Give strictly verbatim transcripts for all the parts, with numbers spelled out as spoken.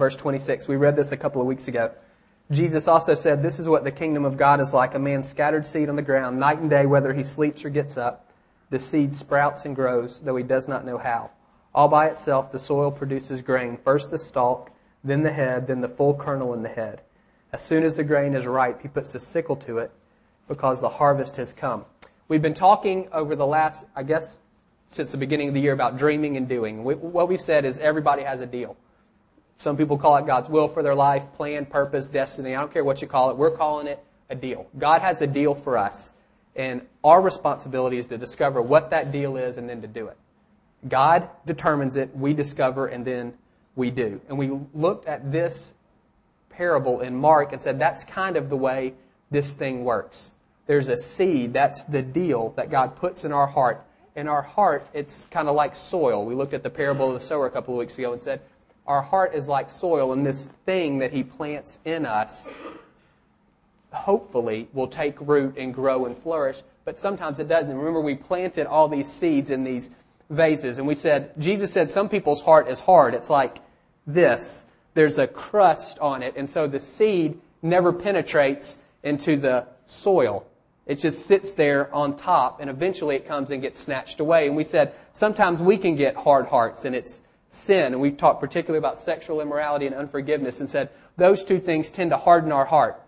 verse twenty-six. We read this a couple of weeks ago. Jesus also said, this is what the kingdom of God is like, a man scattered seed on the ground, night and day, whether he sleeps or gets up. The seed sprouts and grows, though he does not know how. All by itself, the soil produces grain, first the stalk, then the head, then the full kernel in the head. As soon as the grain is ripe, he puts the sickle to it, because the harvest has come. We've been talking over the last, I guess, since the beginning of the year about dreaming and doing. We, what we've said is everybody has a deal. Some people call it God's will for their life, plan, purpose, destiny. I don't care what you call it. We're calling it a deal. God has a deal for us, and our responsibility is to discover what that deal is and then to do it. God determines it, we discover, and then we do. And we looked at this parable in Mark and said that's kind of the way this thing works. There's a seed, that's the deal that God puts in our heart. In our heart, it's kind of like soil. We looked at the parable of the sower a couple of weeks ago and said our heart is like soil, and this thing that he plants in us hopefully will take root and grow and flourish, but sometimes it doesn't. Remember, we planted all these seeds in these vases, and we said, Jesus said some people's heart is hard. It's like this. There's a crust on it, and so the seed never penetrates into the soil. It just sits there on top, and eventually it comes and gets snatched away. And we said, sometimes we can get hard hearts, and it's sin. And we talked particularly about sexual immorality and unforgiveness, and said those two things tend to harden our heart.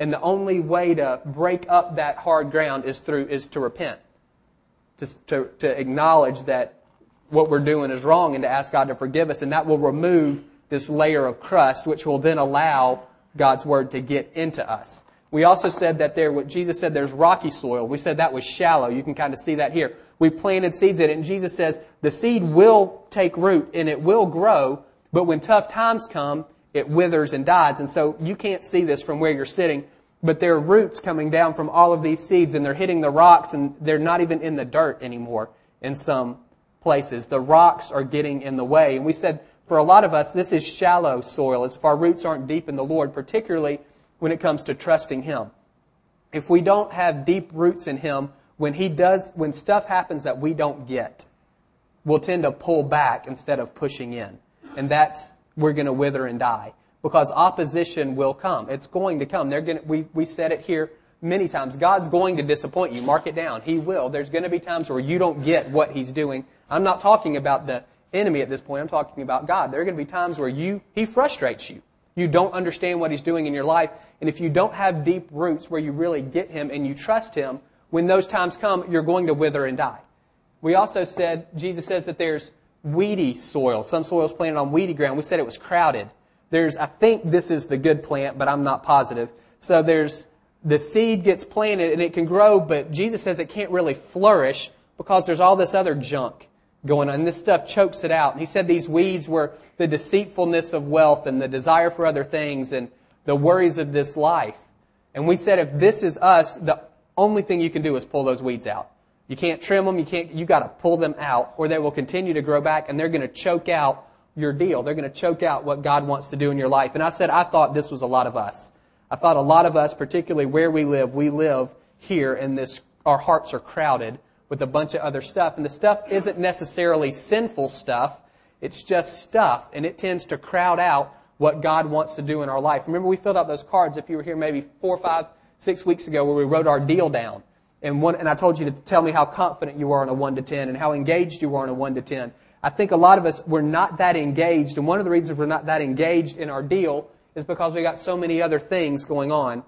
And the only way to break up that hard ground is through is to repent. To, to, to acknowledge that what we're doing is wrong and to ask God to forgive us. And that will remove this layer of crust, which will then allow God's Word to get into us. We also said that there, what Jesus said, there's rocky soil. We said that was shallow. You can kind of see that here. We planted seeds in it, and Jesus says the seed will take root and it will grow, but when tough times come, it withers and dies. And so you can't see this from where you're sitting, but there are roots coming down from all of these seeds, and they're hitting the rocks, and they're not even in the dirt anymore in some places. The rocks are getting in the way. And we said, for a lot of us, this is shallow soil, as if our roots aren't deep in the Lord, particularly when it comes to trusting Him. If we don't have deep roots in Him, when He does, when stuff happens that we don't get, we'll tend to pull back instead of pushing in. And that's, we're going to wither and die. Because opposition will come. It's going to come. They're going to, we, we said it here many times. God's going to disappoint you. Mark it down. He will. There's going to be times where you don't get what He's doing. I'm not talking about the enemy at this point. I'm talking about God. There are going to be times where you He frustrates you. You don't understand what He's doing in your life. And if you don't have deep roots where you really get Him and you trust Him, when those times come, you're going to wither and die. We also said, Jesus says that there's weedy soil. Some soil is planted on weedy ground. We said it was crowded. There's, I think this is the good plant, but I'm not positive. So there's, the seed gets planted and it can grow, but Jesus says it can't really flourish because there's all this other junk going on. And this stuff chokes it out. And He said these weeds were the deceitfulness of wealth and the desire for other things and the worries of this life. And we said if this is us, the only thing you can do is pull those weeds out. You can't trim them. You can't, you got to pull them out or they will continue to grow back and they're going to choke out your deal. They're going to choke out what God wants to do in your life. And I said, I thought this was a lot of us. I thought a lot of us, particularly where we live, we live here in this, our hearts are crowded with a bunch of other stuff. And the stuff isn't necessarily sinful stuff. It's just stuff. And it tends to crowd out what God wants to do in our life. Remember, we filled out those cards, if you were here maybe four, five, six weeks ago, where we wrote our deal down. And one, and I told you to tell me how confident you were on a one to ten and how engaged you were on a one to ten. I think a lot of us, we're not that engaged, and one of the reasons we're not that engaged in our deal is because we got so many other things going on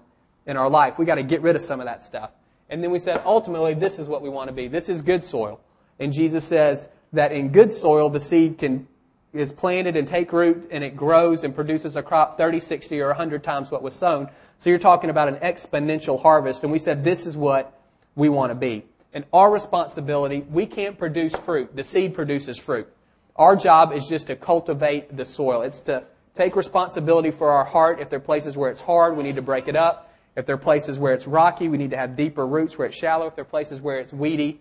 in our life. We got to get rid of some of that stuff. And then we said, ultimately, this is what we want to be. This is good soil. And Jesus says that in good soil, the seed can is planted and take root, and it grows and produces a crop thirty, sixty, or one hundred times what was sown. So you're talking about an exponential harvest. And we said, this is what we want to be. And our responsibility, we can't produce fruit. The seed produces fruit. Our job is just to cultivate the soil. It's to take responsibility for our heart. If there are places where it's hard, we need to break it up. If there are places where it's rocky, we need to have deeper roots where it's shallow. If there are places where it's weedy,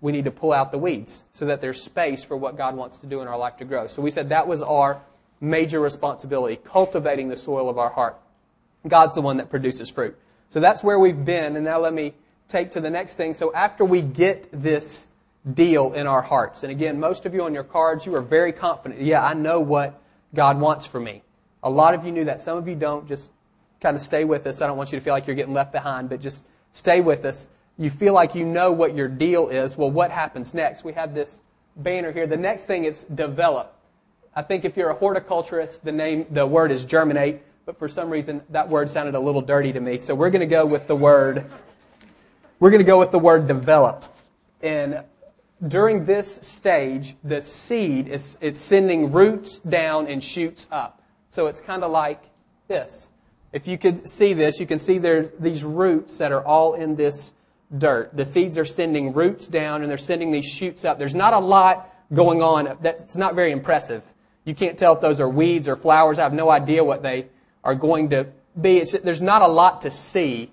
we need to pull out the weeds so that there's space for what God wants to do in our life to grow. So we said that was our major responsibility, cultivating the soil of our heart. God's the one that produces fruit. So that's where we've been, and now let me take to the next thing. So after we get this deal in our hearts, and again, most of you on your cards, you are very confident. Yeah, I know what God wants for me. A lot of you knew that. Some of you don't. Just kind of stay with us. I don't want you to feel like you're getting left behind, but just stay with us. You feel like you know what your deal is. Well, what happens next? We have this banner here. The next thing is develop. I think if you're a horticulturist, the name, the word is germinate, but for some reason that word sounded a little dirty to me. So we're going to go with the word, we're going to go with the word develop. And during this stage, the seed is it's sending roots down and shoots up. So it's kind of like this. If you could see this, you can see there's these roots that are all in this dirt. The seeds are sending roots down and they're sending these shoots up. There's not a lot going on. That's not very impressive. You can't tell if those are weeds or flowers. I have no idea what they are going to be. It's, there's not a lot to see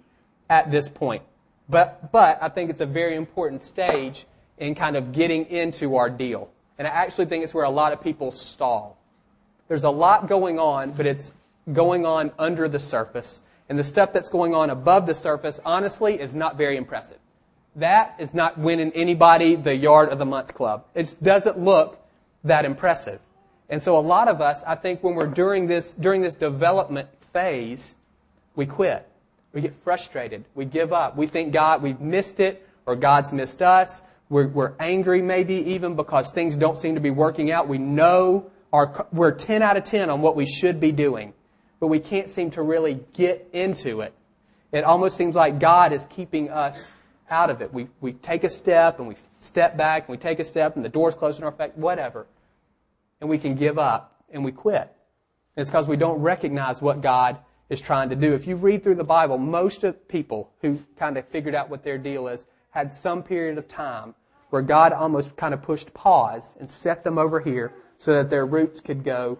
at this point. But, but I think it's a very important stage in kind of getting into our deal. And I actually think it's where a lot of people stall. There's a lot going on, but it's going on under the surface. And the stuff that's going on above the surface, honestly, is not very impressive. That is not winning anybody the Yard of the Month Club. It doesn't look that impressive. And so a lot of us, I think, when we're during this during this development phase, we quit. We get frustrated. We give up. We think God, we've missed it, or God's missed us. We're, we're angry maybe even because things don't seem to be working out. We know our, we're ten out of ten on what we should be doing, but we can't seem to really get into it. It almost seems like God is keeping us out of it. We we take a step, and we step back, and we take a step, and the door's closed in our face, whatever. And we can give up, and we quit. And it's because we don't recognize what God is trying to do. If you read through the Bible, most of people who kind of figured out what their deal is had some period of time where God almost kind of pushed pause and set them over here so that their roots could go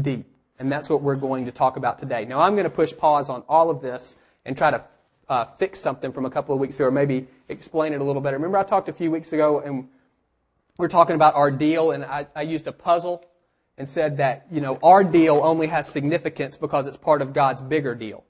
deep. And that's what we're going to talk about today. Now, I'm going to push pause on all of this and try to uh, fix something from a couple of weeks ago, or maybe explain it a little better. Remember, I talked a few weeks ago, and we were talking about our deal, and I, I used a puzzle and said that, you know, our deal only has significance because it's part of God's bigger deal.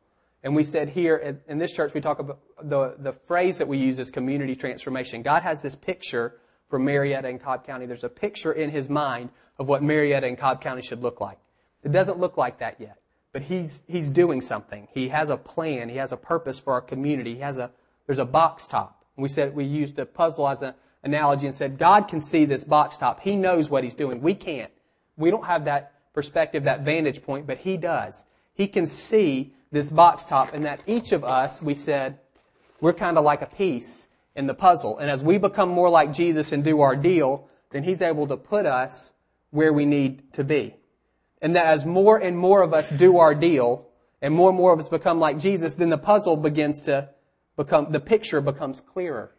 And we said here in, in this church, we talk about the, the phrase that we use is community transformation. God has this picture for Marietta and Cobb County. There's a picture in His mind of what Marietta and Cobb County should look like. It doesn't look like that yet, but he's he's doing something. He has a plan. He has a purpose for our community. He has a there's a box top. And we said we used a puzzle as an analogy and said God can see this box top. He knows what He's doing. We can't. We don't have that perspective, that vantage point, but He does. He can see this box top, and that each of us, we said, we're kind of like a piece in the puzzle. And as we become more like Jesus and do our deal, then He's able to put us where we need to be. And that as more and more of us do our deal, and more and more of us become like Jesus, then the puzzle begins to become, the picture becomes clearer.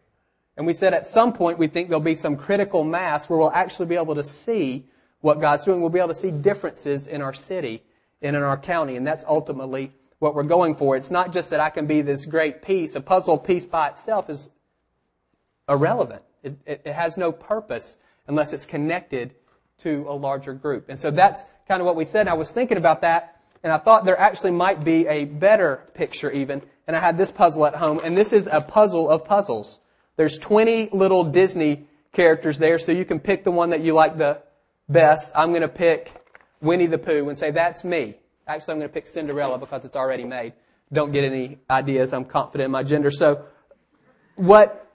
And we said at some point we think there'll be some critical mass where we'll actually be able to see what God's doing. We'll be able to see differences in our city and in our county. And that's ultimately what we're going for. It's not just that I can be this great piece. A puzzle piece by itself is irrelevant. It, it, it has no purpose unless it's connected to a larger group. And so that's kind of what we said. And I was thinking about that, and I thought there actually might be a better picture even. And I had this puzzle at home, and this is a puzzle of puzzles. There's twenty little Disney characters there, so you can pick the one that you like the best. I'm going to pick Winnie the Pooh and say, that's me. Actually, I'm going to pick Cinderella because it's already made. Don't get any ideas. I'm confident in my gender. So what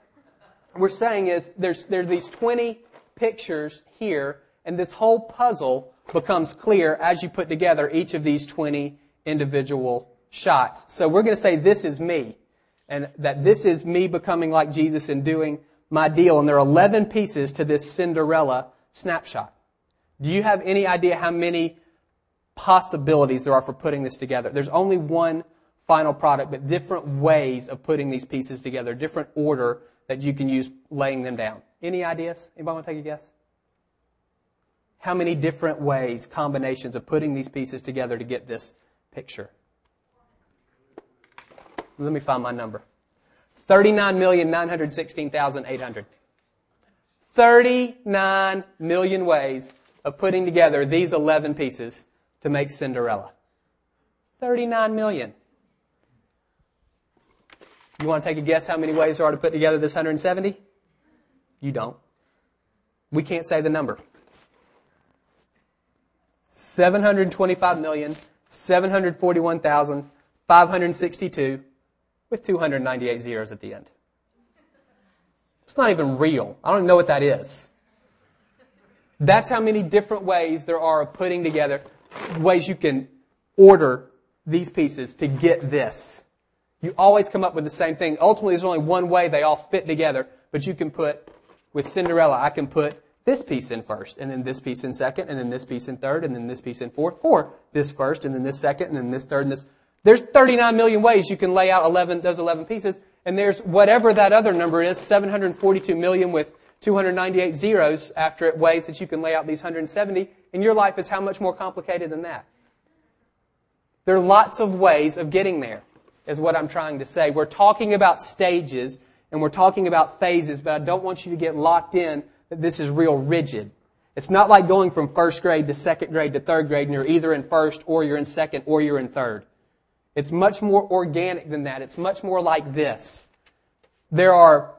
we're saying is there's there are these twenty pictures here, and this whole puzzle becomes clear as you put together each of these twenty individual shots. So we're going to say this is me, and that this is me becoming like Jesus and doing my deal. And there are eleven pieces to this Cinderella snapshot. Do you have any idea how many possibilities there are for putting this together? There's only one final product, but different ways of putting these pieces together, different order that you can use laying them down. Any ideas? Anybody want to take a guess? How many different ways, combinations of putting these pieces together to get this picture? Let me find my number. thirty-nine million, nine hundred sixteen thousand, eight hundred. thirty-nine million ways of putting together these eleven pieces to make Cinderella. thirty-nine million. You want to take a guess how many ways there are to put together this one hundred seventy? You don't. We can't say the number. seven hundred twenty-five million, seven hundred forty-one thousand, five hundred sixty-two with two hundred ninety-eight zeros at the end. It's not even real. I don't even know what that is. That's how many different ways there are of putting together, ways you can order these pieces to get this. You always come up with the same thing. Ultimately, there's only one way they all fit together, but you can put, with Cinderella, I can put this piece in first, and then this piece in second, and then this piece in third, and then this piece in fourth, or this first, and then this second, and then this third, and this. There's thirty-nine million ways you can lay out eleven those eleven pieces, and there's whatever that other number is, seven hundred forty-two million with two hundred ninety-eight zeros after it, ways that you can lay out these one hundred seventy, and your life is how much more complicated than that? There are lots of ways of getting there, is what I'm trying to say. We're talking about stages, and we're talking about phases, but I don't want you to get locked in that this is real rigid. It's not like going from first grade to second grade to third grade, and you're either in first, or you're in second, or you're in third. It's much more organic than that. It's much more like this. There are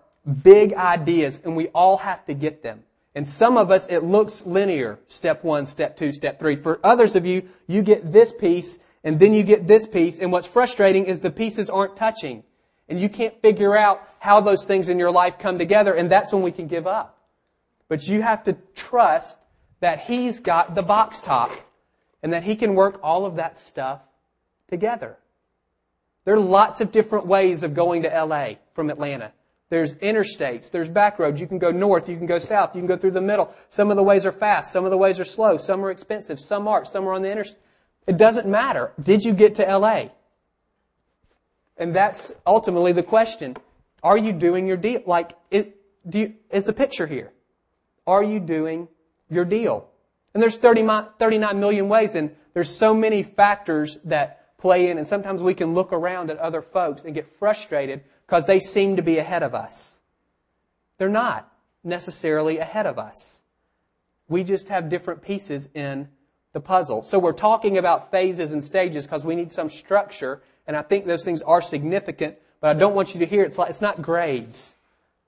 big ideas, and we all have to get them. And some of us, it looks linear, step one, step two, step three. For others of you, you get this piece, and then you get this piece, and what's frustrating is the pieces aren't touching. And you can't figure out how those things in your life come together, and that's when we can give up. But you have to trust that He's got the box top, and that He can work all of that stuff together. There are lots of different ways of going to L A from Atlanta. There's interstates. There's back roads. You can go north. You can go south. You can go through the middle. Some of the ways are fast. Some of the ways are slow. Some are expensive. Some aren't. Some are on the interstate. It doesn't matter. Did you get to L A? And that's ultimately the question. Are you doing your deal? Like, it, do you, is the picture here. Are you doing your deal? And there's thirty-nine million ways, and there's so many factors that play in, and sometimes we can look around at other folks and get frustrated because they seem to be ahead of us. They're not necessarily ahead of us. We just have different pieces in the puzzle. So we're talking about phases and stages because we need some structure, and I think those things are significant, but I don't want you to hear it's like it's not grades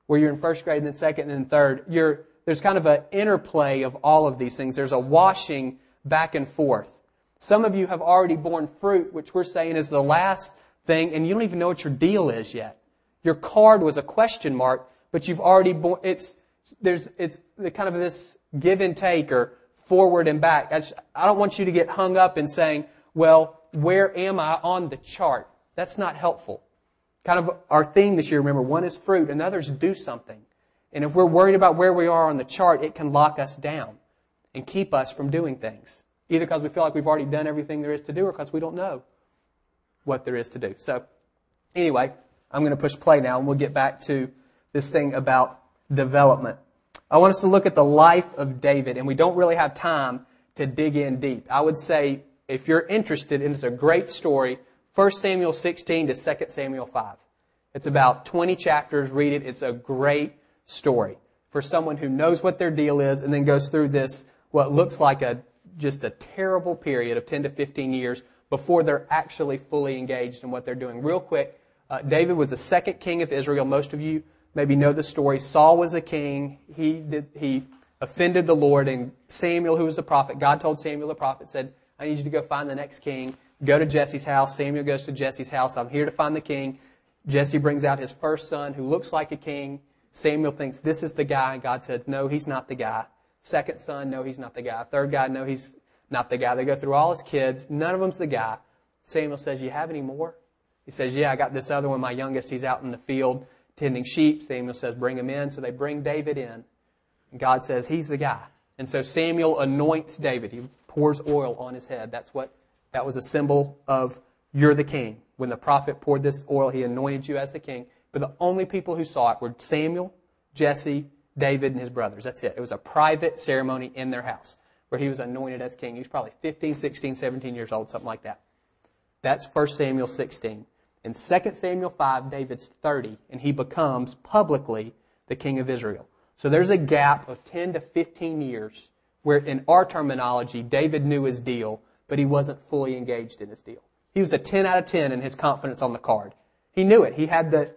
where you're in first grade and then second and then third. You're, there's kind of an interplay of all of these things. There's a washing back and forth. Some of you have already borne fruit, which we're saying is the last thing, and you don't even know what your deal is yet. Your card was a question mark, but you've already borne. It's there's it's kind of this give and take or forward and back. I, just, I don't want you to get hung up in saying, "Well, where am I on the chart?" That's not helpful. Kind of our theme this year. Remember, one is fruit, and the other is do something. And if we're worried about where we are on the chart, it can lock us down and keep us from doing things. Either because we feel like we've already done everything there is to do or because we don't know what there is to do. So anyway, I'm going to push play now and we'll get back to this thing about development. I want us to look at the life of David, and we don't really have time to dig in deep. I would say if you're interested, and it's a great story, First Samuel sixteen to Second Samuel five. It's about twenty chapters. Read it. It's a great story for someone who knows what their deal is and then goes through this, what looks like a just a terrible period of ten to fifteen years before they're actually fully engaged in what they're doing. Real quick, uh, David was the second king of Israel. Most of you maybe know the story. Saul was a king. He did, he offended the Lord, and Samuel, who was a prophet, God told Samuel the prophet, said, I need you to go find the next king. Go to Jesse's house. Samuel goes to Jesse's house. I'm here to find the king. Jesse brings out his first son who looks like a king. Samuel thinks this is the guy, and God says, no, he's not the guy. Second son, no, he's not the guy. Third guy, no, he's not the guy. They go through all his kids. None of them's the guy. Samuel says, you have any more? He says, yeah, I got this other one, my youngest. He's out in the field tending sheep. Samuel says, bring him in. So they bring David in. And God says, he's the guy. And so Samuel anoints David. He pours oil on his head. That's what, that was a symbol of you're the king. When the prophet poured this oil, he anointed you as the king. But the only people who saw it were Samuel, Jesse, David and his brothers. That's it. It was a private ceremony in their house where he was anointed as king. He was probably fifteen, sixteen, seventeen years old, something like that. That's First Samuel sixteen. In Second Samuel five, David's thirty, and he becomes publicly the king of Israel. So there's a gap of ten to fifteen years where, in our terminology, David knew his deal, but he wasn't fully engaged in his deal. He was a ten out of ten in his confidence on the card. He knew it. He had the...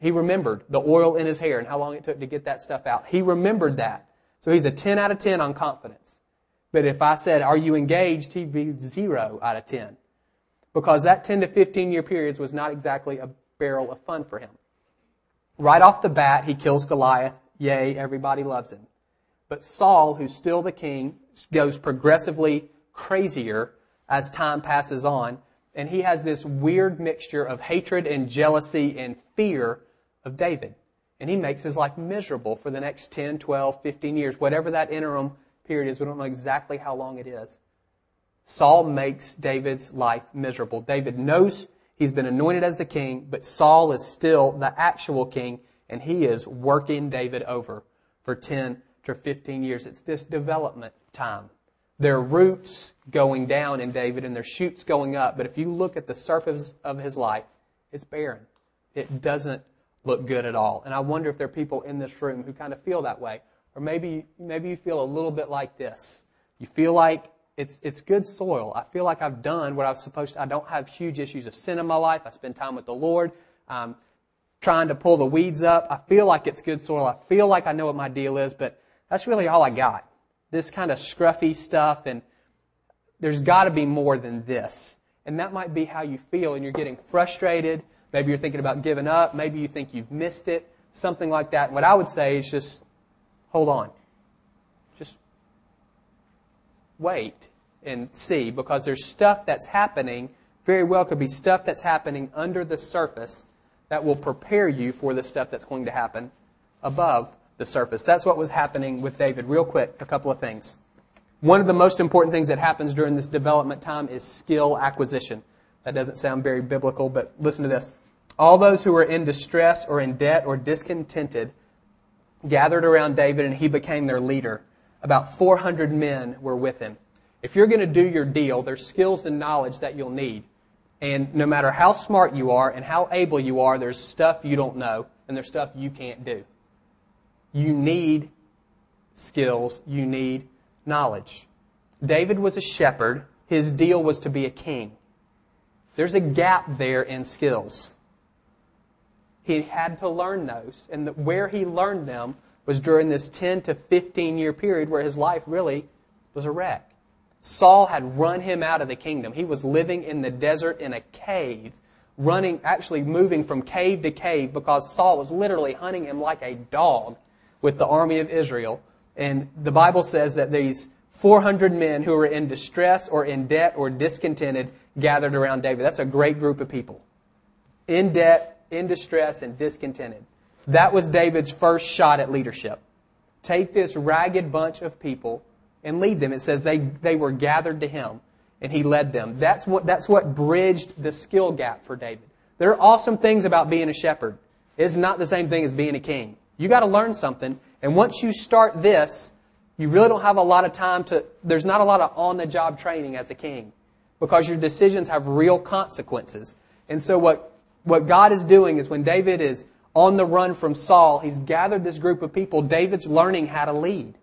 He remembered the oil in his hair and how long it took to get that stuff out. He remembered that. So he's a ten out of ten on confidence. But if I said, are you engaged? He'd be zero out of ten. Because that ten to fifteen year period was not exactly a barrel of fun for him. Right off the bat, he kills Goliath. Yay, everybody loves him. But Saul, who's still the king, goes progressively crazier as time passes on. And he has this weird mixture of hatred and jealousy and fear of David. And he makes his life miserable for the next ten, twelve, fifteen years, whatever that interim period is. We don't know exactly how long it is. Saul makes David's life miserable. David knows he's been anointed as the king, but Saul is still the actual king, and he is working David over for ten to fifteen years. It's this development time. Their roots going down in David and their shoots going up. But if you look at the surface of his life, it's barren. It doesn't look good at all. And I wonder if there are people in this room who kind of feel that way. Or maybe maybe you feel a little bit like this. You feel like it's it's good soil. I feel like I've done what I was supposed to. I don't have huge issues of sin in my life. I spend time with the Lord. I'm trying to pull the weeds up. I feel like it's good soil. I feel like I know what my deal is, but that's really all I got. This kind of scruffy stuff, and there's got to be more than this. And that might be how you feel, and you're getting frustrated. Maybe you're thinking about giving up. Maybe you think you've missed it, something like that. And what I would say is just hold on. Just wait and see, because there's stuff that's happening, very well could be stuff that's happening under the surface that will prepare you for the stuff that's going to happen above the surface. That's what was happening with David. Real quick, a couple of things. One of the most important things that happens during this development time is skill acquisition. That doesn't sound very biblical, but listen to this. All those who were in distress or in debt or discontented gathered around David, and he became their leader. About four hundred men were with him. If you're going to do your deal, there's skills and knowledge that you'll need. And no matter how smart you are and how able you are, there's stuff you don't know, and there's stuff you can't do. You need skills. You need knowledge. David was a shepherd. His deal was to be a king. There's a gap there in skills. He had to learn those. And the, where he learned them was during this ten to fifteen year period where his life really was a wreck. Saul had run him out of the kingdom. He was living in the desert in a cave, running, actually moving from cave to cave, because Saul was literally hunting him like a dog with the army of Israel. And the Bible says that these four hundred men who were in distress or in debt or discontented gathered around David. That's a great group of people. In debt, in distress, and discontented. That was David's first shot at leadership. Take this ragged bunch of people and lead them. It says they, they were gathered to him, and he led them. That's what, that's what bridged the skill gap for David. There are awesome things about being a shepherd. It's not the same thing as being a king. You got to learn something. And once you start this, you really don't have a lot of time to, there's not a lot of on-the-job training as a king, because your decisions have real consequences. And so what, what God is doing is, when David is on the run from Saul, he's gathered this group of people. David's learning how to lead.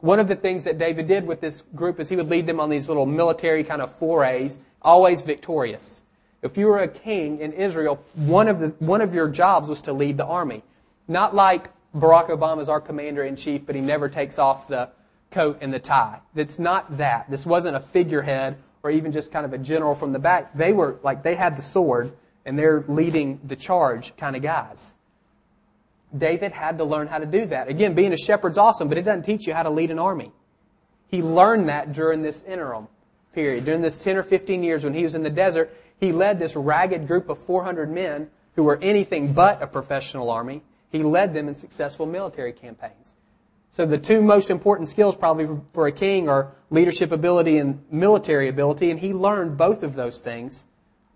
One of the things that David did with this group is he would lead them on these little military kind of forays, always victorious. If you were a king in Israel, one of the, one of your jobs was to lead the army. Not like Barack Obama's our commander-in-chief, but he never takes off the coat and the tie. It's not that. This wasn't a figurehead or even just kind of a general from the back. They were like, they had the sword, and they're leading the charge kind of guys. David had to learn how to do that. Again, being a shepherd's awesome, but it doesn't teach you how to lead an army. He learned that during this interim period. During this ten or fifteen years when he was in the desert, he led this ragged group of four hundred men who were anything but a professional army. He led them in successful military campaigns. So the two most important skills probably for a king are leadership ability and military ability, and he learned both of those things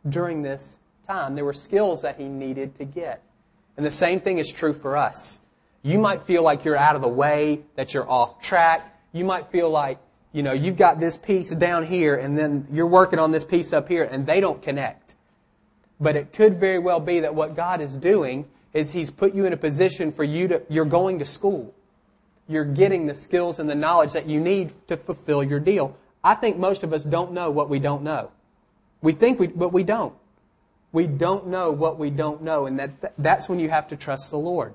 during this time. There were skills that he needed to get. And the same thing is true for us. You might feel like you're out of the way, that you're off track. You might feel like, you know, you've got this piece down here, and then you're working on this piece up here, and they don't connect. But it could very well be that what God is doing is he's put you in a position for you to, you're going to school. You're getting the skills and the knowledge that you need to fulfill your deal. I think most of us don't know what we don't know. We think we, but we don't. We don't know what we don't know, and that that's when you have to trust the Lord.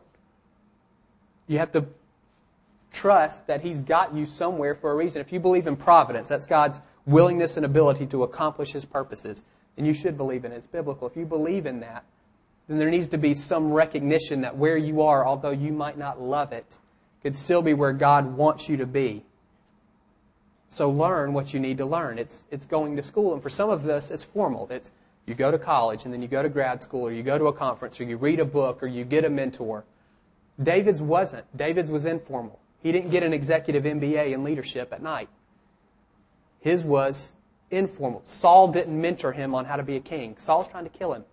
You have to trust that he's got you somewhere for a reason. If you believe in providence, that's God's willingness and ability to accomplish his purposes, and you should believe in it. It's biblical. If you believe in that, then there needs to be some recognition that where you are, although you might not love it, could still be where God wants you to be. So learn what you need to learn. It's it's going to school, and for some of this, it's formal. It's you go to college, and then you go to grad school, or you go to a conference, or you read a book, or you get a mentor. David's wasn't. David's was informal. He didn't get an executive M B A in leadership at night. His was informal. Saul didn't mentor him on how to be a king. Saul's trying to kill him.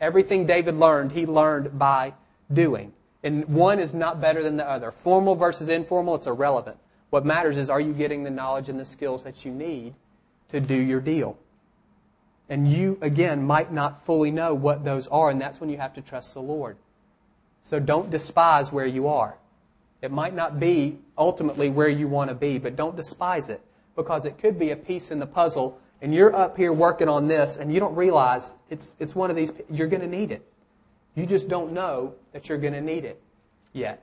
Everything David learned, he learned by doing. And one is not better than the other. Formal versus informal, it's irrelevant. What matters is, are you getting the knowledge and the skills that you need to do your deal? And you, again, might not fully know what those are, and that's when you have to trust the Lord. So don't despise where you are. It might not be ultimately where you want to be, but don't despise it, because it could be a piece in the puzzle, and you're up here working on this, and you don't realize it's it's one of these, you're going to need it. You just don't know that you're going to need it yet.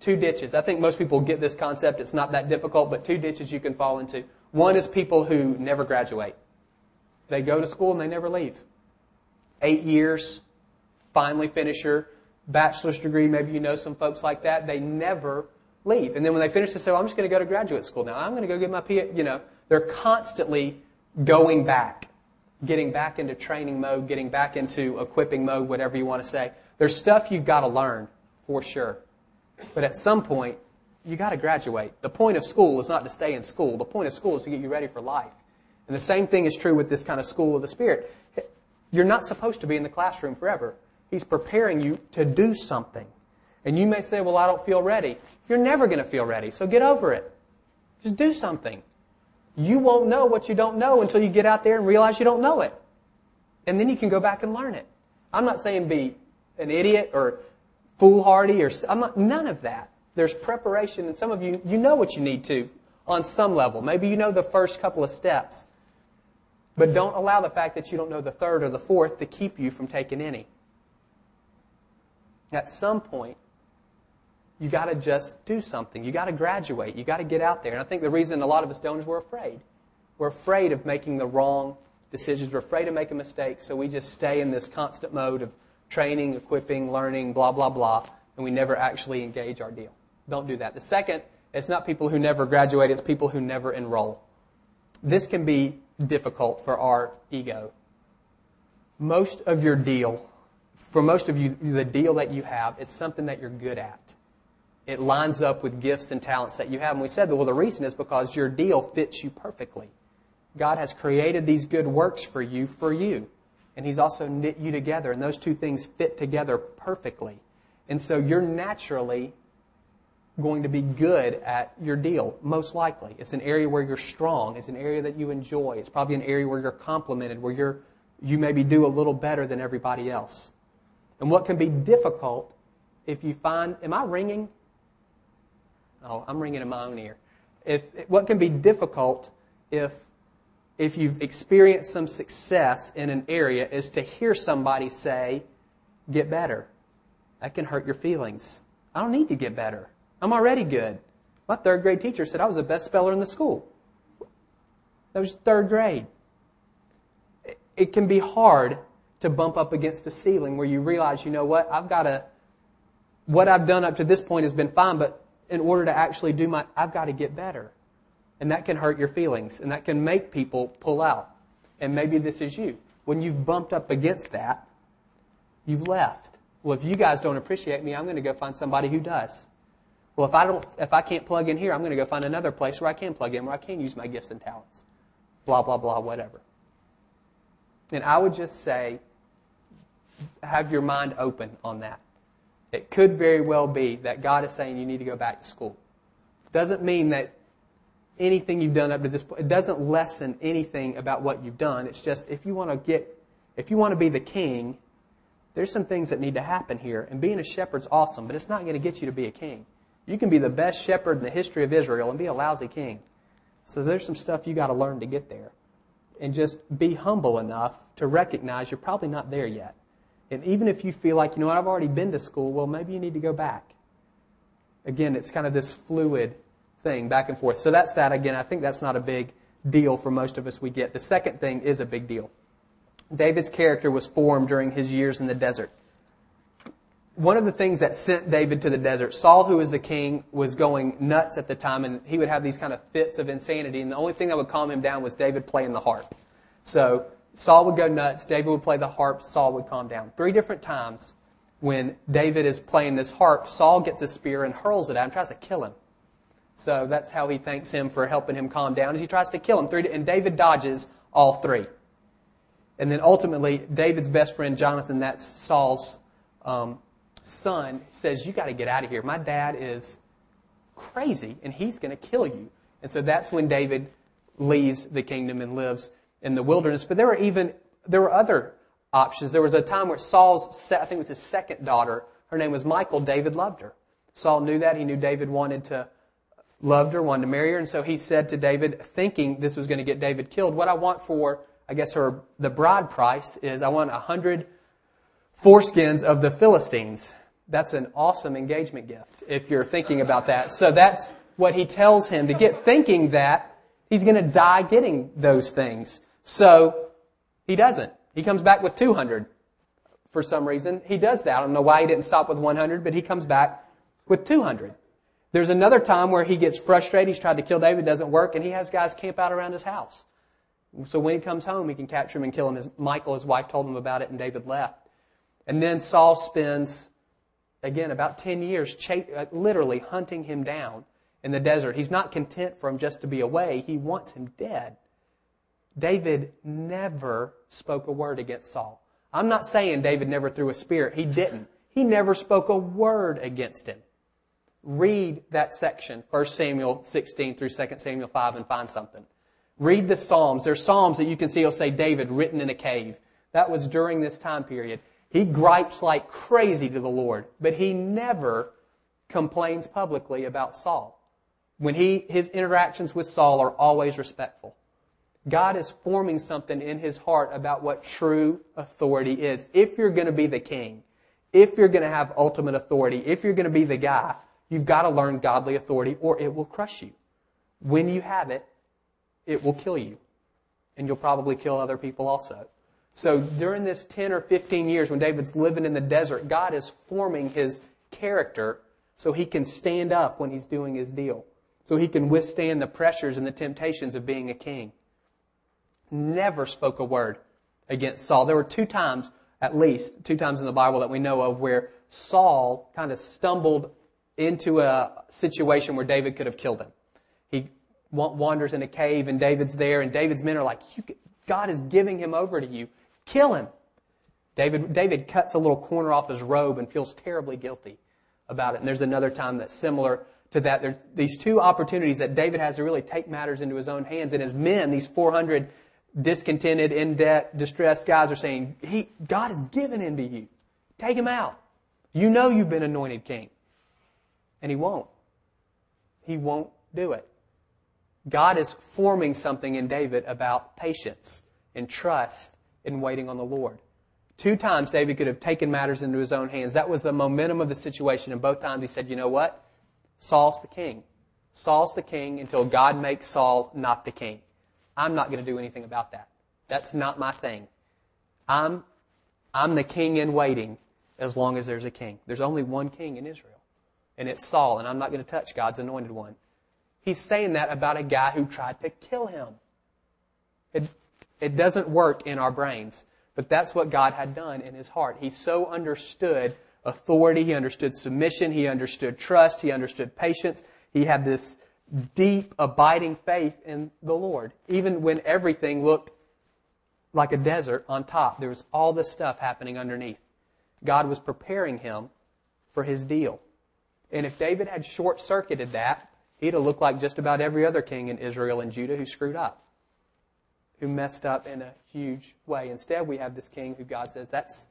Two ditches. I think most people get this concept. It's not that difficult, but two ditches you can fall into. One is people who never graduate. They go to school and they never leave. Eight years, finally finish your bachelor's degree. Maybe you know some folks like that. They never leave. And then when they finish, they say, well, I'm just going to go to graduate school now. I'm going to go get my P H D. You know, they're constantly going back, getting back into training mode, getting back into equipping mode, whatever you want to say. There's stuff you've got to learn for sure. But at some point, you've got to graduate. The point of school is not to stay in school. The point of school is to get you ready for life. And the same thing is true with this kind of school of the Spirit. You're not supposed to be in the classroom forever. He's preparing you to do something. And you may say, well, I don't feel ready. You're never going to feel ready, so get over it. Just do something. You won't know what you don't know until you get out there and realize you don't know it. And then you can go back and learn it. I'm not saying be an idiot or foolhardy or I'm not, none of that. There's preparation, and some of you, you know what you need to on some level. Maybe you know the first couple of steps. But don't allow the fact that you don't know the third or the fourth to keep you from taking any. At some point, you got to just do something. You got to graduate. You got to get out there. And I think the reason a lot of us don't is we're afraid. We're afraid of making the wrong decisions. We're afraid of making mistakes. So we just stay in this constant mode of training, equipping, learning, blah, blah, blah. And we never actually engage our deal. Don't do that. The second, it's not people who never graduate. It's people who never enroll. This can be difficult for our ego. Most of your deal, for most of you, the deal that you have, it's something that you're good at. It lines up with gifts and talents that you have. And we said, well, the reason is because your deal fits you perfectly. God has created these good works for you, for you. And he's also knit you together. And those two things fit together perfectly. And so you're naturally going to be good at your deal, most likely. It's an area where you're strong. It's an area that you enjoy. It's probably an area where you're complimented, where you're you maybe do a little better than everybody else. And what can be difficult if you find, am I ringing? Oh, I'm ringing in my own ear. If what can be difficult if if you've experienced some success in an area is to hear somebody say, get better. That can hurt your feelings. I don't need to get better. I'm already good. My third grade teacher said I was the best speller in the school. That was third grade. It, it can be hard to bump up against a ceiling where you realize, you know what, I've got to, what I've done up to this point has been fine, but in order to actually do my, I've got to get better. And that can hurt your feelings, and that can make people pull out. And maybe this is you. When you've bumped up against that, you've left. Well, if you guys don't appreciate me, I'm going to go find somebody who does. Well, if I don't, if I can't plug in here, I'm going to go find another place where I can plug in, where I can use my gifts and talents. Blah, blah, blah, whatever. And I would just say, have your mind open on that. It could very well be that God is saying you need to go back to school. It doesn't mean that anything you've done up to this point, it doesn't lessen anything about what you've done. It's just if you want to get, if you want to be the king, there's some things that need to happen here. And being a shepherd's awesome, but it's not going to get you to be a king. You can be the best shepherd in the history of Israel and be a lousy king. So there's some stuff you got to learn to get there. And just be humble enough to recognize you're probably not there yet. And even if you feel like, you know what, I've already been to school, well, maybe you need to go back. Again, it's kind of this fluid thing, back and forth. So that's that. Again, I think that's not a big deal for most of us we get. The second thing is a big deal. David's character was formed during his years in the desert. One of the things that sent David to the desert, Saul, who was the king, was going nuts at the time, and he would have these kind of fits of insanity, and the only thing that would calm him down was David playing the harp. So Saul would go nuts, David would play the harp, Saul would calm down. Three different times when David is playing this harp, Saul gets a spear and hurls it at him, tries to kill him. So that's how he thanks him for helping him calm down, as he tries to kill him. Three, and David dodges all three. And then ultimately, David's best friend, Jonathan, that's Saul's um, son, says, you got to get out of here. My dad is crazy, and he's going to kill you. And so that's when David leaves the kingdom and lives in the wilderness. But there were even there were other options. There was a time where Saul's, I think it was his second daughter, her name was Michal. David loved her. Saul knew that. He knew David wanted to loved her, wanted to marry her, and so he said to David, thinking this was going to get David killed, what I want for, I guess, her the bride price is I want a hundred foreskins of the Philistines. That's an awesome engagement gift, if you're thinking about that. So that's what he tells him to get, thinking that he's going to die getting those things. So he doesn't. He comes back with two hundred for some reason. He does that. I don't know why he didn't stop with one hundred, but he comes back with two hundred. There's another time where he gets frustrated. He's tried to kill David, doesn't work, and he has guys camp out around his house. So when he comes home, he can capture him and kill him. His, Michal, his wife, told him about it, and David left. And then Saul spends, again, about ten years ch- literally hunting him down in the desert. He's not content for him just to be away. He wants him dead. David never spoke a word against Saul. I'm not saying David never threw a spear. He didn't. He never spoke a word against him. Read that section, First Samuel sixteen through Second Samuel five, and find something. Read the Psalms. There's Psalms that you can see will say David written in a cave. That was during this time period. He gripes like crazy to the Lord, but he never complains publicly about Saul. When he his interactions with Saul are always respectful. God is forming something in his heart about what true authority is. If you're going to be the king, if you're going to have ultimate authority, if you're going to be the guy, you've got to learn godly authority, or it will crush you. When you have it, it will kill you. And you'll probably kill other people also. So during this ten or fifteen years when David's living in the desert, God is forming his character so he can stand up when he's doing his deal. So he can withstand the pressures and the temptations of being a king. Never spoke a word against Saul. There were two times, at least, two times in the Bible that we know of where Saul kind of stumbled into a situation where David could have killed him. He wanders in a cave, and David's there, and David's men are like, you, God is giving him over to you. Kill him. David, David cuts a little corner off his robe and feels terribly guilty about it. And there's another time that's similar to that. There's these two opportunities that David has to really take matters into his own hands, and his men, these four hundred discontented, in debt, distressed guys, are saying, he, God has given him to you. Take him out. You know you've been anointed king. And he won't. He won't do it. God is forming something in David about patience and trust and waiting on the Lord. Two times David could have taken matters into his own hands. That was the momentum of the situation. And both times he said, you know what? Saul's the king. Saul's the king until God makes Saul not the king. I'm not going to do anything about that. That's not my thing. I'm, I'm the king in waiting as long as there's a king. There's only one king in Israel. And it's Saul, and I'm not going to touch God's anointed one. He's saying that about a guy who tried to kill him. It, it doesn't work in our brains, but that's what God had done in his heart. He so understood authority, he understood submission, he understood trust, he understood patience. He had this deep, abiding faith in the Lord. Even when everything looked like a desert on top, there was all this stuff happening underneath. God was preparing him for his deal. And if David had short-circuited that, he'd have looked like just about every other king in Israel and Judah who screwed up, who messed up in a huge way. Instead, we have this king who God says, that's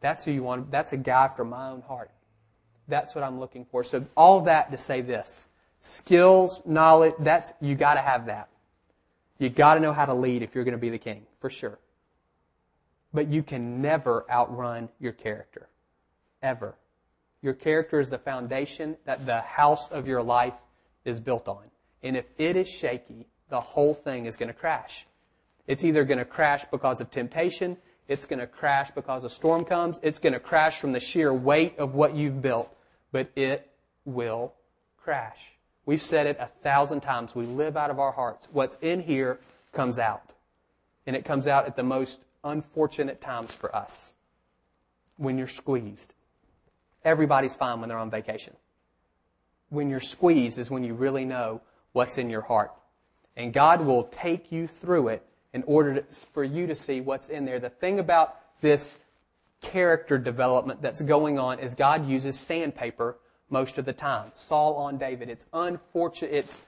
that's who you want. That's a guy after my own heart. That's what I'm looking for. So all that to say this, skills, knowledge, that's you got to have that. You got to know how to lead if you're going to be the king, for sure. But you can never outrun your character, ever. Your character is the foundation that the house of your life is built on. And if it is shaky, the whole thing is going to crash. It's either going to crash because of temptation, it's going to crash because a storm comes, it's going to crash from the sheer weight of what you've built, but it will crash. We've said it a thousand times. We live out of our hearts. What's in here comes out. And it comes out at the most unfortunate times for us, when you're squeezed. Everybody's fine when they're on vacation. When you're squeezed is when you really know what's in your heart. And God will take you through it in order to, for you to see what's in there. The thing about this character development that's going on is God uses sandpaper most of the time. Saul on David. It's unfortunate. It's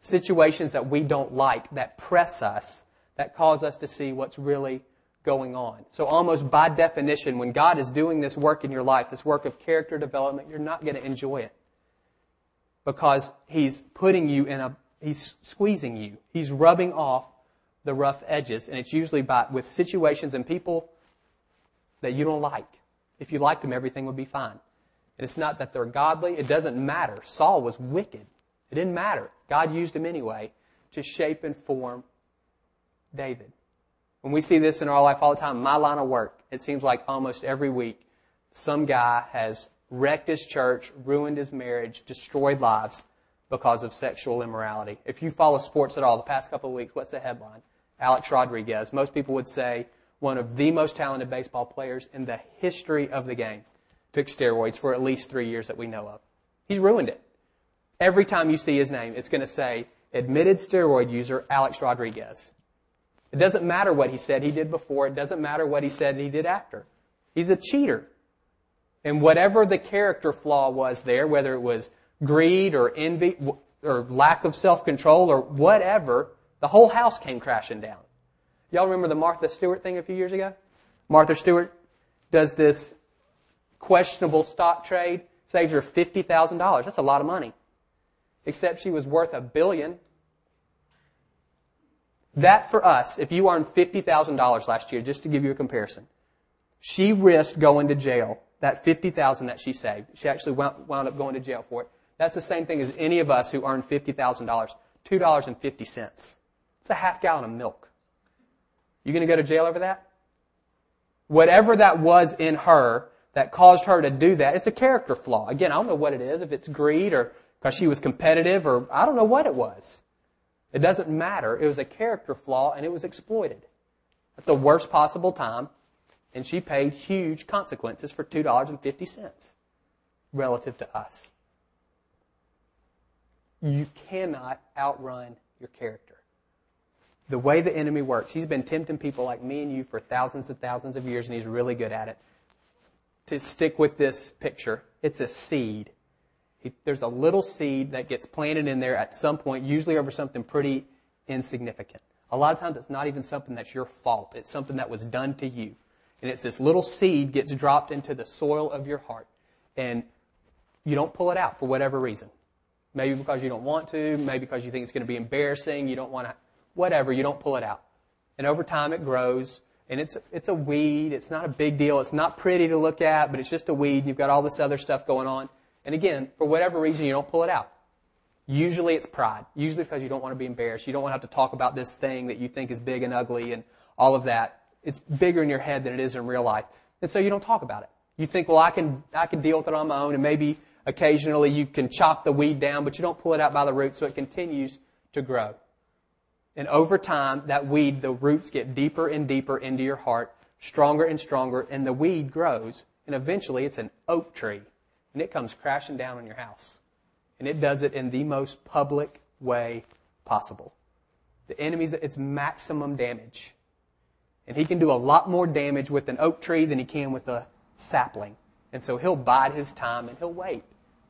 situations that we don't like, that press us, that cause us to see what's really going on. So almost by definition, when God is doing this work in your life, this work of character development, you're not going to enjoy it, because he's putting you in a, he's squeezing you. He's rubbing off the rough edges, and it's usually by with situations and people that you don't like. If you liked them, everything would be fine. And it's not that they're godly. It doesn't matter. Saul was wicked. It didn't matter. God used him anyway to shape and form David. When we see this in our life all the time, my line of work, it seems like almost every week, some guy has wrecked his church, ruined his marriage, destroyed lives because of sexual immorality. If you follow sports at all the past couple of weeks, what's the headline? Alex Rodriguez. Most people would say one of the most talented baseball players in the history of the game took steroids for at least three years that we know of. He's ruined it. Every time you see his name, it's going to say, admitted steroid user Alex Rodriguez. It doesn't matter what he said he did before. It doesn't matter what he said he did after. He's a cheater. And whatever the character flaw was there, whether it was greed or envy or lack of self-control or whatever, the whole house came crashing down. Y'all remember the Martha Stewart thing a few years ago? Martha Stewart does this questionable stock trade, saves her fifty thousand dollars. That's a lot of money. Except she was worth a billion. That for us, if you earned fifty thousand dollars last year, just to give you a comparison, she risked going to jail, that fifty thousand dollars that she saved. She actually wound up going to jail for it. That's the same thing as any of us who earned fifty thousand dollars, two dollars and fifty cents. It's a half gallon of milk. You going to go to jail over that? Whatever that was in her that caused her to do that, it's a character flaw. Again, I don't know what it is, if it's greed or because she was competitive or I don't know what it was. It doesn't matter. It was a character flaw, and it was exploited at the worst possible time, and she paid huge consequences for two dollars and fifty cents relative to us. You cannot outrun your character. The way the enemy works, he's been tempting people like me and you for thousands and thousands of years, and he's really good at it. To stick with this picture, it's a seed. There's a little seed that gets planted in there at some point, usually over something pretty insignificant. A lot of times it's not even something that's your fault. It's something that was done to you. And it's this little seed gets dropped into the soil of your heart. And you don't pull it out for whatever reason. Maybe because you don't want to. Maybe because you think it's going to be embarrassing. You don't want to. Whatever. You don't pull it out. And over time it grows. And it's it's a weed. It's not a big deal. It's not pretty to look at. But it's just a weed. And you've got all this other stuff going on. And again, for whatever reason, you don't pull it out. Usually it's pride. Usually because you don't want to be embarrassed. You don't want to have to talk about this thing that you think is big and ugly and all of that. It's bigger in your head than it is in real life. And so you don't talk about it. You think, well, I can I can deal with it on my own, and maybe occasionally you can chop the weed down, but you don't pull it out by the root, so it continues to grow. And over time, that weed, the roots get deeper and deeper into your heart, stronger and stronger, and the weed grows, and eventually it's an oak tree. And it comes crashing down on your house. And it does it in the most public way possible. The enemy's at its maximum damage. And he can do a lot more damage with an oak tree than he can with a sapling. And so he'll bide his time and he'll wait.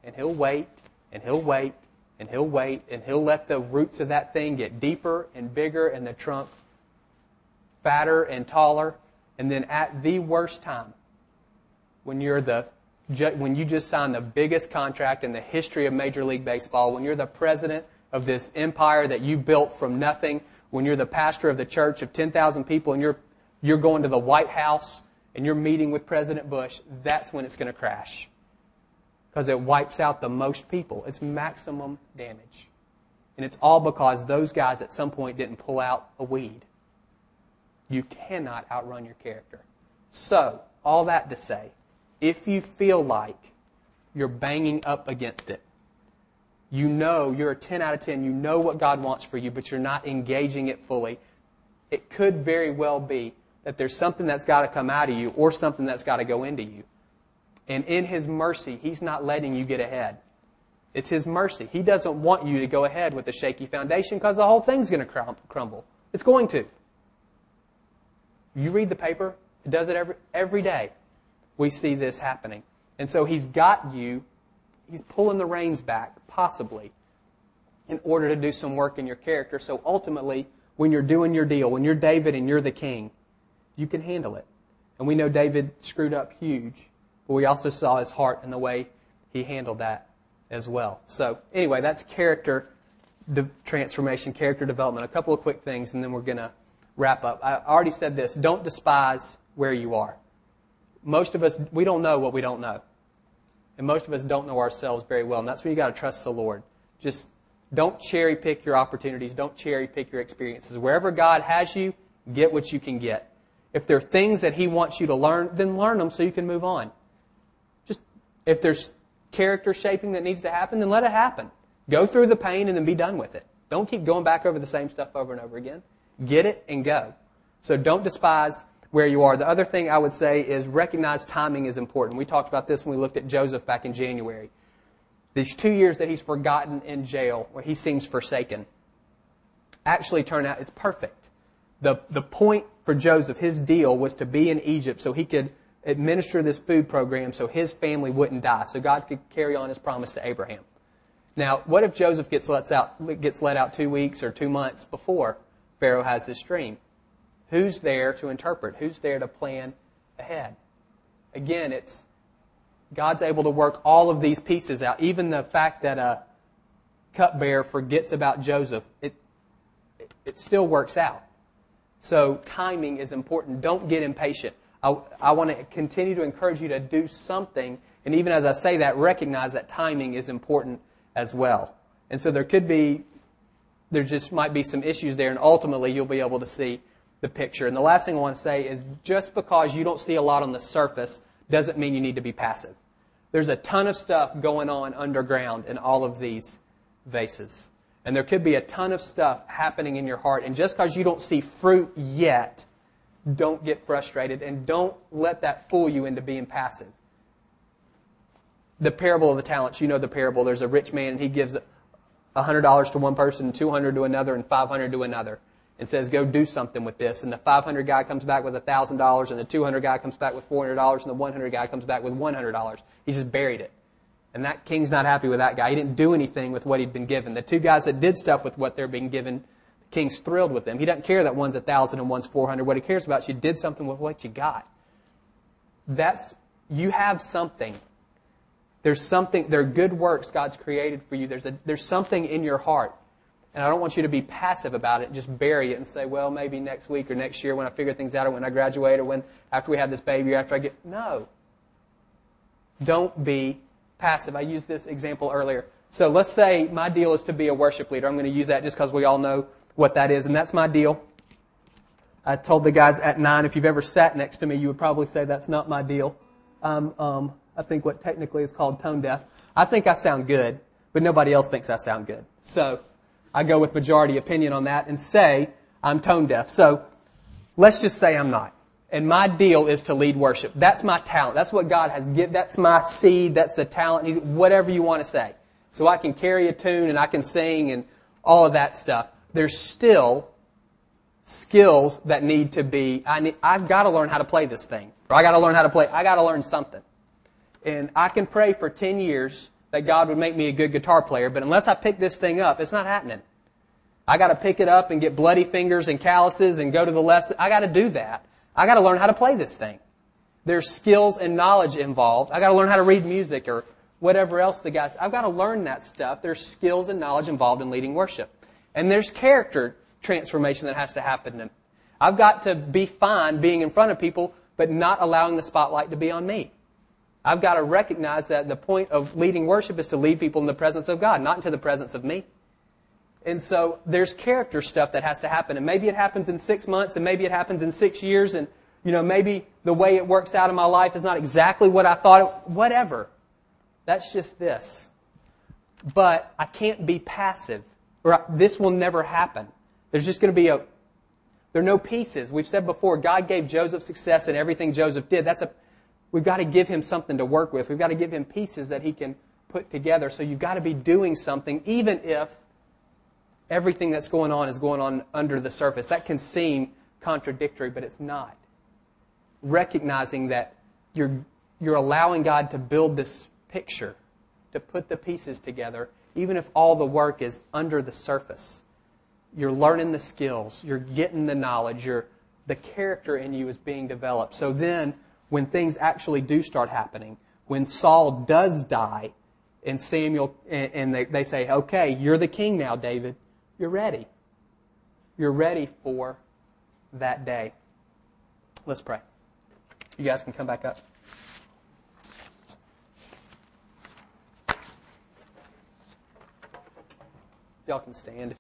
And he'll wait. And he'll wait. And he'll wait. And he'll let the roots of that thing get deeper and bigger and the trunk fatter and taller. And then at the worst time, when you're the when you just signed the biggest contract in the history of Major League Baseball, when you're the president of this empire that you built from nothing, when you're the pastor of the church of ten thousand people and you're, you're going to the White House and you're meeting with President Bush, that's when it's going to crash. because it wipes out the most people. It's maximum damage. And it's all because those guys at some point didn't pull out a weed. You cannot outrun your character. So, all that to say, if you feel like you're banging up against it, you know you're a ten out of ten, you know what God wants for you, but you're not engaging it fully, it could very well be that there's something that's got to come out of you or something that's got to go into you. And in His mercy, He's not letting you get ahead. It's His mercy. He doesn't want you to go ahead with a shaky foundation because the whole thing's going to crumble. It's going to. You read the paper, it does it every, every day. We see this happening. And so He's got you, He's pulling the reins back, possibly, in order to do some work in your character. So ultimately, when you're doing your deal, when you're David and you're the king, you can handle it. And we know David screwed up huge, but we also saw his heart and the way he handled that as well. So anyway, that's character de- transformation, character development. A couple of quick things, and then we're going to wrap up. I already said this. Don't despise where you are. Most of us, we don't know what we don't know. And most of us don't know ourselves very well. And that's when you got to trust the Lord. Just don't cherry pick your opportunities. Don't cherry pick your experiences. Wherever God has you, get what you can get. If there are things that He wants you to learn, then learn them so you can move on. Just if there's character shaping that needs to happen, then let it happen. Go through the pain and then be done with it. Don't keep going back over the same stuff over and over again. Get it and go. So don't despise where you are. The other thing I would say is recognize timing is important. We talked about this when we looked at Joseph back in January. These two years that he's forgotten in jail, where he seems forsaken, actually turn out it's perfect. The, the point for Joseph, his deal, was to be in Egypt so he could administer this food program so his family wouldn't die, so God could carry on His promise to Abraham. Now, what if Joseph gets let out, gets let out two weeks or two months before Pharaoh has this dream? Who's there to interpret? Who's there to plan ahead? Again, it's God's able to work all of these pieces out. Even the fact that a cupbearer forgets about Joseph, it, it it still works out. So timing is important. Don't get impatient. I, I want to continue to encourage you to do something. And even as I say that, recognize that timing is important as well. And so there could be, there just might be some issues there. And ultimately, you'll be able to see the picture. And the last thing I want to say is just because you don't see a lot on the surface doesn't mean you need to be passive. There's a ton of stuff going on underground in all of these vases. And there could be a ton of stuff happening in your heart. And just because you don't see fruit yet, don't get frustrated and don't let that fool you into being passive. The parable of the talents, you know the parable. There's a rich man and he gives one hundred dollars to one person, two hundred dollars to another, and five hundred dollars to another, and says, go do something with this. And the five hundred guy comes back with one thousand dollars, and the two hundred guy comes back with four hundred dollars, and the one hundred guy comes back with one hundred dollars. He just buried it. And that king's not happy with that guy. He didn't do anything with what he'd been given. The two guys that did stuff with what they're being given, the king's thrilled with them. He doesn't care that one's one thousand and one's four hundred. What he cares about is you did something with what you got. That's, you have something. There's something, there are good works God's created for you. There's a, there's something in your heart. And I don't want you to be passive about it and just bury it and say, well, maybe next week or next year when I figure things out or when I graduate or when after we have this baby or after I get... No. Don't be passive. I used this example earlier. So let's say my deal is to be a worship leader. I'm going to use that just because we all know what that is. And that's my deal. I told the guys at nine, if you've ever sat next to me, you would probably say that's not my deal. Um, um, I think what technically is called tone deaf. I think I sound good, but nobody else thinks I sound good. So... I go with majority opinion on that and say I'm tone deaf. So let's just say I'm not. And my deal is to lead worship. That's my talent. That's what God has given. That's my seed. That's the talent. He's, whatever you want to say. So I can carry a tune and I can sing and all of that stuff. There's still skills that need to be, I need, I've got to learn how to play this thing. Or I got to learn how to play. I got to learn something. And I can pray for ten years that God would make me a good guitar player, but unless I pick this thing up, it's not happening. I got to pick it up and get bloody fingers and calluses and go to the lesson. I got to do that. I got to learn how to play this thing. There's skills and knowledge involved. I got to learn how to read music or whatever else the guys. I've got to learn that stuff. There's skills and knowledge involved in leading worship, and there's character transformation that has to happen. I've got to be fine being in front of people, but not allowing the spotlight to be on me. I've got to recognize that the point of leading worship is to lead people in the presence of God, not into the presence of me. And so there's character stuff that has to happen. And maybe it happens in six months, and maybe it happens in six years, and you know, maybe the way it works out in my life is not exactly what I thought, it, whatever. That's just this. But I can't be passive, or I, this will never happen. There's just going to be a, there are no pieces. We've said before, God gave Joseph success in everything Joseph did. That's a, we've got to give him something to work with. We've got to give him pieces that he can put together. So you've got to be doing something, even if everything that's going on is going on under the surface. That can seem contradictory, but it's not. Recognizing that you're you're allowing God to build this picture, to put the pieces together, even if all the work is under the surface. You're learning the skills, you're getting the knowledge, you're, the character in you is being developed. So then, when things actually do start happening, when Saul does die, and Samuel, and, and they, they say, okay, you're the king now, David, you're ready. You're ready for that day. Let's pray. You guys can come back up. Y'all can stand.